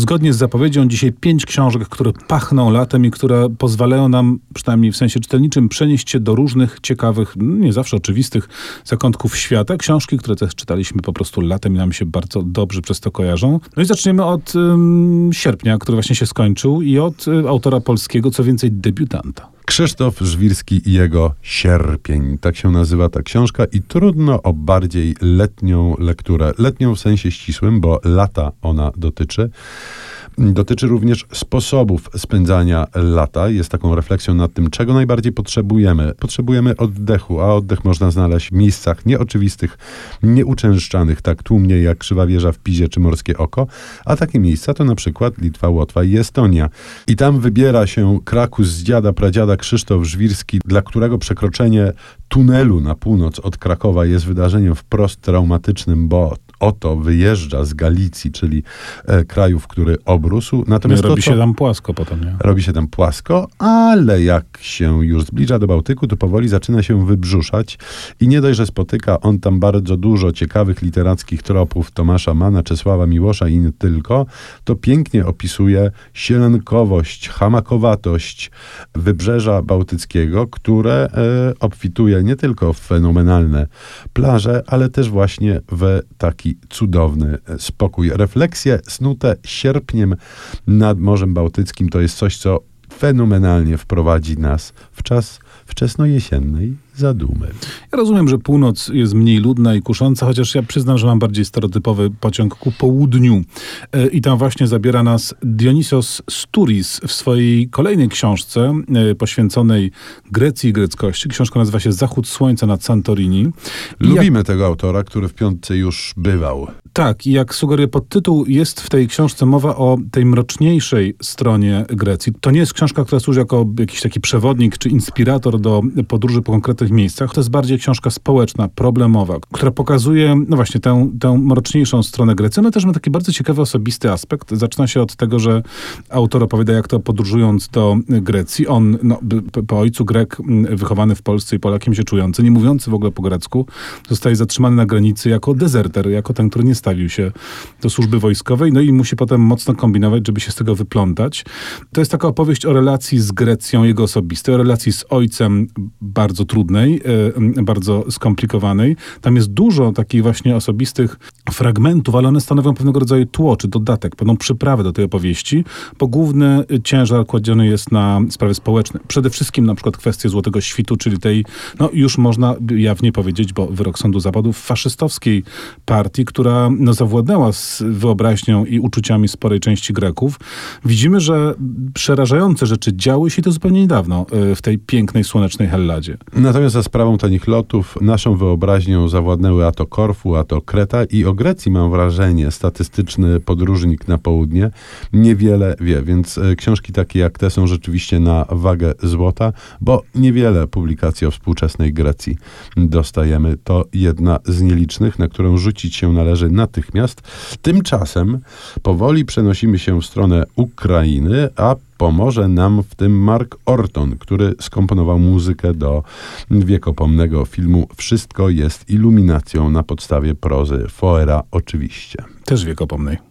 Zgodnie z zapowiedzią dzisiaj 5 książek, które pachną latem i które pozwalają nam, przynajmniej w sensie czytelniczym, przenieść się do różnych ciekawych, nie zawsze oczywistych zakątków świata. Książki, które też czytaliśmy po prostu latem i nam się bardzo dobrze przez to kojarzą. No i zaczniemy od sierpnia, który właśnie się skończył, i od autora polskiego, co więcej debiutanta. Krzysztof Żwirski i jego Sierpień. Tak się nazywa ta książka i trudno o bardziej letnią lekturę. Letnią w sensie ścisłym, bo lata ona dotyczy. Dotyczy również sposobów spędzania lata. Jest taką refleksją nad tym, czego najbardziej potrzebujemy. Potrzebujemy oddechu, a oddech można znaleźć w miejscach nieoczywistych, nieuczęszczanych tak tłumnie jak Krzywa Wieża w Pizie czy Morskie Oko, a takie miejsca to na przykład Litwa, Łotwa i Estonia. I tam wybiera się Krakus z dziada, pradziada Krzysztof Żwirski, dla którego przekroczenie tunelu na północ od Krakowa jest wydarzeniem wprost traumatycznym, bo oto wyjeżdża z Galicji, czyli kraju, w który obrósł. Natomiast robi się tam płasko potem, nie? Robi się tam płasko, ale jak się już zbliża do Bałtyku, to powoli zaczyna się wybrzuszać i nie dość, że spotyka on tam bardzo dużo ciekawych literackich tropów Tomasza Manna, Czesława Miłosza i nie tylko, to pięknie opisuje sielankowość, hamakowatość wybrzeża bałtyckiego, które obfituje nie tylko w fenomenalne plaże, ale też właśnie w taki cudowny spokój. Refleksje snute sierpniem nad Morzem Bałtyckim to jest coś, co fenomenalnie wprowadzi nas w czas wczesnojesiennej zadumy. Ja rozumiem, że północ jest mniej ludna i kusząca, chociaż ja przyznam, że mam bardziej stereotypowy pociąg ku południu. I tam właśnie zabiera nas Dionisios Sturis w swojej kolejnej książce poświęconej Grecji i greckości. Książka nazywa się Zachód Słońca nad Santorini. Lubimy tego autora, który w piątce już bywał. Tak, i jak sugeruje podtytuł, jest w tej książce mowa o tej mroczniejszej stronie Grecji. To nie jest książka, która służy jako jakiś taki przewodnik czy inspirator do podróży po konkretnych miejscach. To jest bardziej książka społeczna, problemowa, która pokazuje, no właśnie, tę mroczniejszą stronę Grecji. Ona też ma taki bardzo ciekawy, osobisty aspekt. Zaczyna się od tego, że autor opowiada, jak to podróżując do Grecji. On, po ojcu Grek, wychowany w Polsce i Polakiem się czujący, nie mówiący w ogóle po grecku, zostaje zatrzymany na granicy jako dezerter, jako ten, który nie stawił się do służby wojskowej, no i musi potem mocno kombinować, żeby się z tego wyplątać. To jest taka opowieść o relacji z Grecją, jego osobistej, o relacji z ojcem, bardzo trudnej, bardzo skomplikowanej. Tam jest dużo takich właśnie osobistych fragmentów, ale one stanowią pewnego rodzaju tło, czy dodatek, pewną przyprawę do tej opowieści, bo główny ciężar kładziony jest na sprawy społeczne. Przede wszystkim na przykład kwestie Złotego Świtu, czyli tej, no już można jawnie powiedzieć, bo wyrok sądu zapadł, faszystowskiej partii, która zawładnęła z wyobraźnią i uczuciami sporej części Greków. Widzimy, że przerażające rzeczy działy się to zupełnie niedawno w tej pięknej, słonecznej Helladzie. Natomiast za sprawą tanich lotów naszą wyobraźnią zawładnęły a to Korfu, a to Kreta i o Grecji, mam wrażenie, statystyczny podróżnik na południe niewiele wie, więc książki takie jak te są rzeczywiście na wagę złota, bo niewiele publikacji o współczesnej Grecji dostajemy. To jedna z nielicznych, na którą rzucić się należy natychmiast. Tymczasem powoli przenosimy się w stronę Ukrainy, a pomoże nam w tym Mark Orton, który skomponował muzykę do wiekopomnego filmu Wszystko jest iluminacją na podstawie prozy Foera oczywiście. Też wiekopomnej.